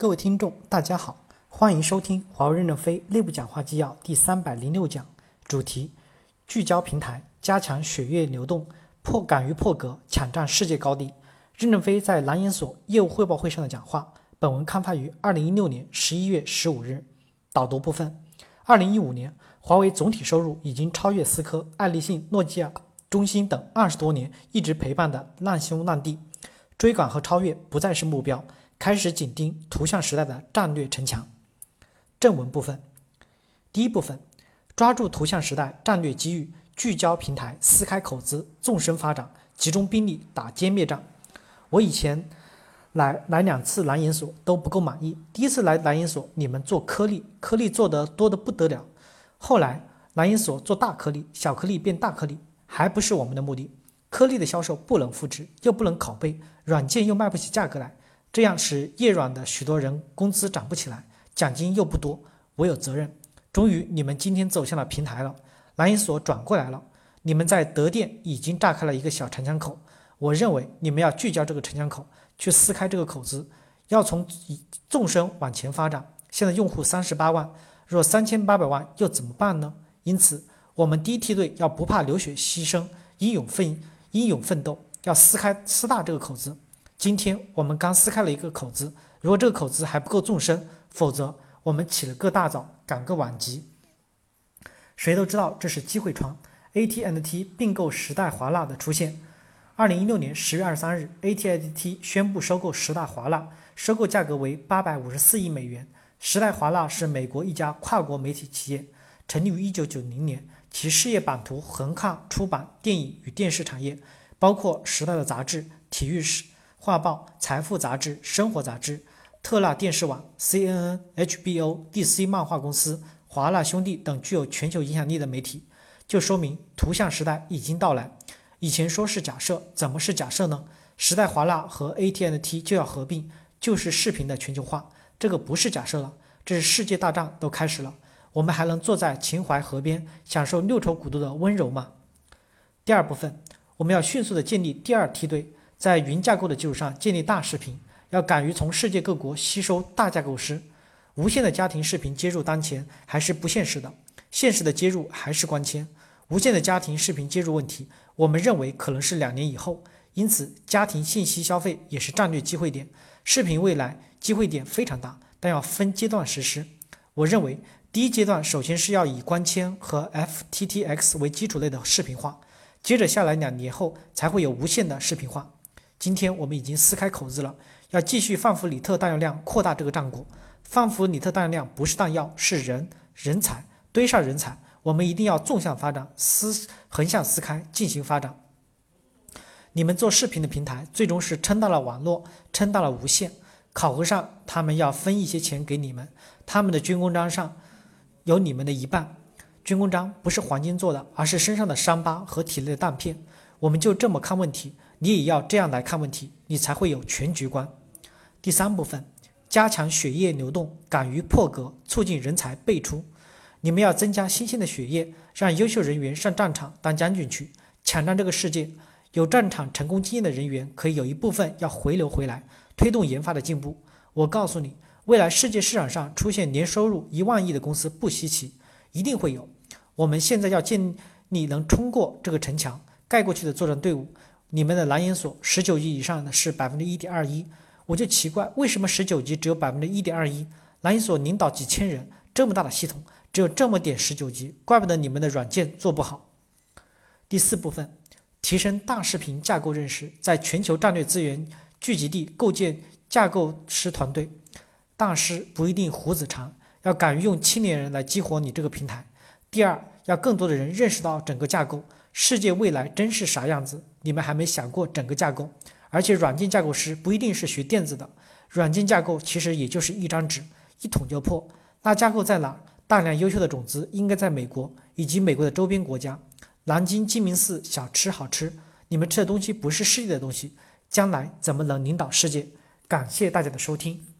各位听众大家好，欢迎收听华为任正非内部讲话纪要第306讲，主题聚焦平台，加强血液流动，敢于破格，抢占世界高地。任正非在蓝研所业务汇报会上的讲话。本文刊发于2016年11月15日。导读部分。2015年华为总体收入已经超越思科、爱立信、诺基亚、中兴等20多年一直陪伴的浪兄浪弟，追赶和超越不再是目标，开始紧盯图像时代的战略城墙。正文部分。第一部分，抓住图像时代战略机遇，聚焦平台，撕开口子，纵深发展，集中兵力打歼灭战。我以前来两次蓝研所都不够满意，第一次来蓝研所你们做颗粒做得多得不得了，后来蓝研所做大颗粒，小颗粒变大颗粒，还不是我们的目的。颗粒的销售不能复制，又不能拷贝，软件又卖不起价格来，这样使业软的许多人工资涨不起来，奖金又不多。我有责任。终于你们今天走向了平台了，蓝研所转过来了，你们在德电已经炸开了一个小城墙口，我认为你们要聚焦这个城墙口，去撕开这个口子，要从纵深往前发展。现在用户38万，若3800万又怎么办呢？因此我们第一梯队要不怕流血牺牲，英勇奋斗，要撕大这个口子。今天我们刚撕开了一个口子，如果这个口子还不够纵深，否则我们起了个大早，赶个晚集。谁都知道这是机会窗。 AT&T 并购十大华纳的出现。2016年10月23日 AT&T 宣布收购十大华纳，收购价格为854亿美元。十大华纳是美国一家跨国媒体企业，成立于1990年，其事业版图横跨出版、电影与电视产业，包括时代的杂志、体育画报、财富杂志、生活杂志、特纳电视网、CNN、HBO、DC 漫画公司、华纳兄弟等具有全球影响力的媒体，就说明图像时代已经到来。以前说是假设，怎么是假设呢？时代华纳和 AT&T 就要合并，就是视频的全球化，这个不是假设了，这是世界大战都开始了，我们还能坐在秦淮河边享受六朝古都的温柔吗？第二部分，我们要迅速的建立第二梯队，在云架构的基础上建立大视频，要敢于从世界各国吸收大架构师。无线的家庭视频接入当前还是不现实的，现实的接入还是光纤。无线的家庭视频接入问题，我们认为可能是2年以后，因此家庭信息消费也是战略机会点。视频未来机会点非常大，但要分阶段实施。我认为第一阶段首先是要以光纤和 FTTX 为基础类的视频化，接着下来2年后才会有无线的视频化。今天我们已经撕开口子了，要继续范弗里特弹药量，扩大这个战果。范弗里特弹药量不是弹药，是人才，堆上人才，我们一定要纵向发展，横向撕开进行发展。你们做视频的平台最终是撑大了网络，撑大了无线，考核上他们要分一些钱给你们，他们的军功章上有你们的一半。军功章不是黄金做的，而是身上的伤疤和体内的弹片。我们就这么看问题，你也要这样来看问题，你才会有全局观。第三部分，加强血液流动，敢于破格，促进人才辈出。你们要增加新鲜的血液，让优秀人员上战场当将军去，抢占这个世界。有战场成功经验的人员可以有一部分要回流回来，推动研发的进步。我告诉你，未来世界市场上出现年收入1万亿的公司不稀奇，一定会有。我们现在要建立能冲过这个城墙、盖过去的作战队伍。你们的蓝研所19级以上的是 1.21%， 我就奇怪为什么19级只有 1.21%。 蓝研所领导几千人，这么大的系统只有这么点19级，怪不得你们的软件做不好。第四部分，提升大视频架构认识，在全球战略资源聚集地构建架构师团队。大师不一定胡子长，要敢于用青年人来激活你这个平台。第二，要更多的人认识到整个架构，世界未来真是啥样子，你们还没想过整个架构。而且软件架构师不一定是学电子的，软件架构其实也就是一张纸，一捅就破。那架构在哪？大量优秀的种子应该在美国以及美国的周边国家。南京鸡鸣寺小吃好吃，你们吃的东西不是世界的东西，将来怎么能领导世界？感谢大家的收听。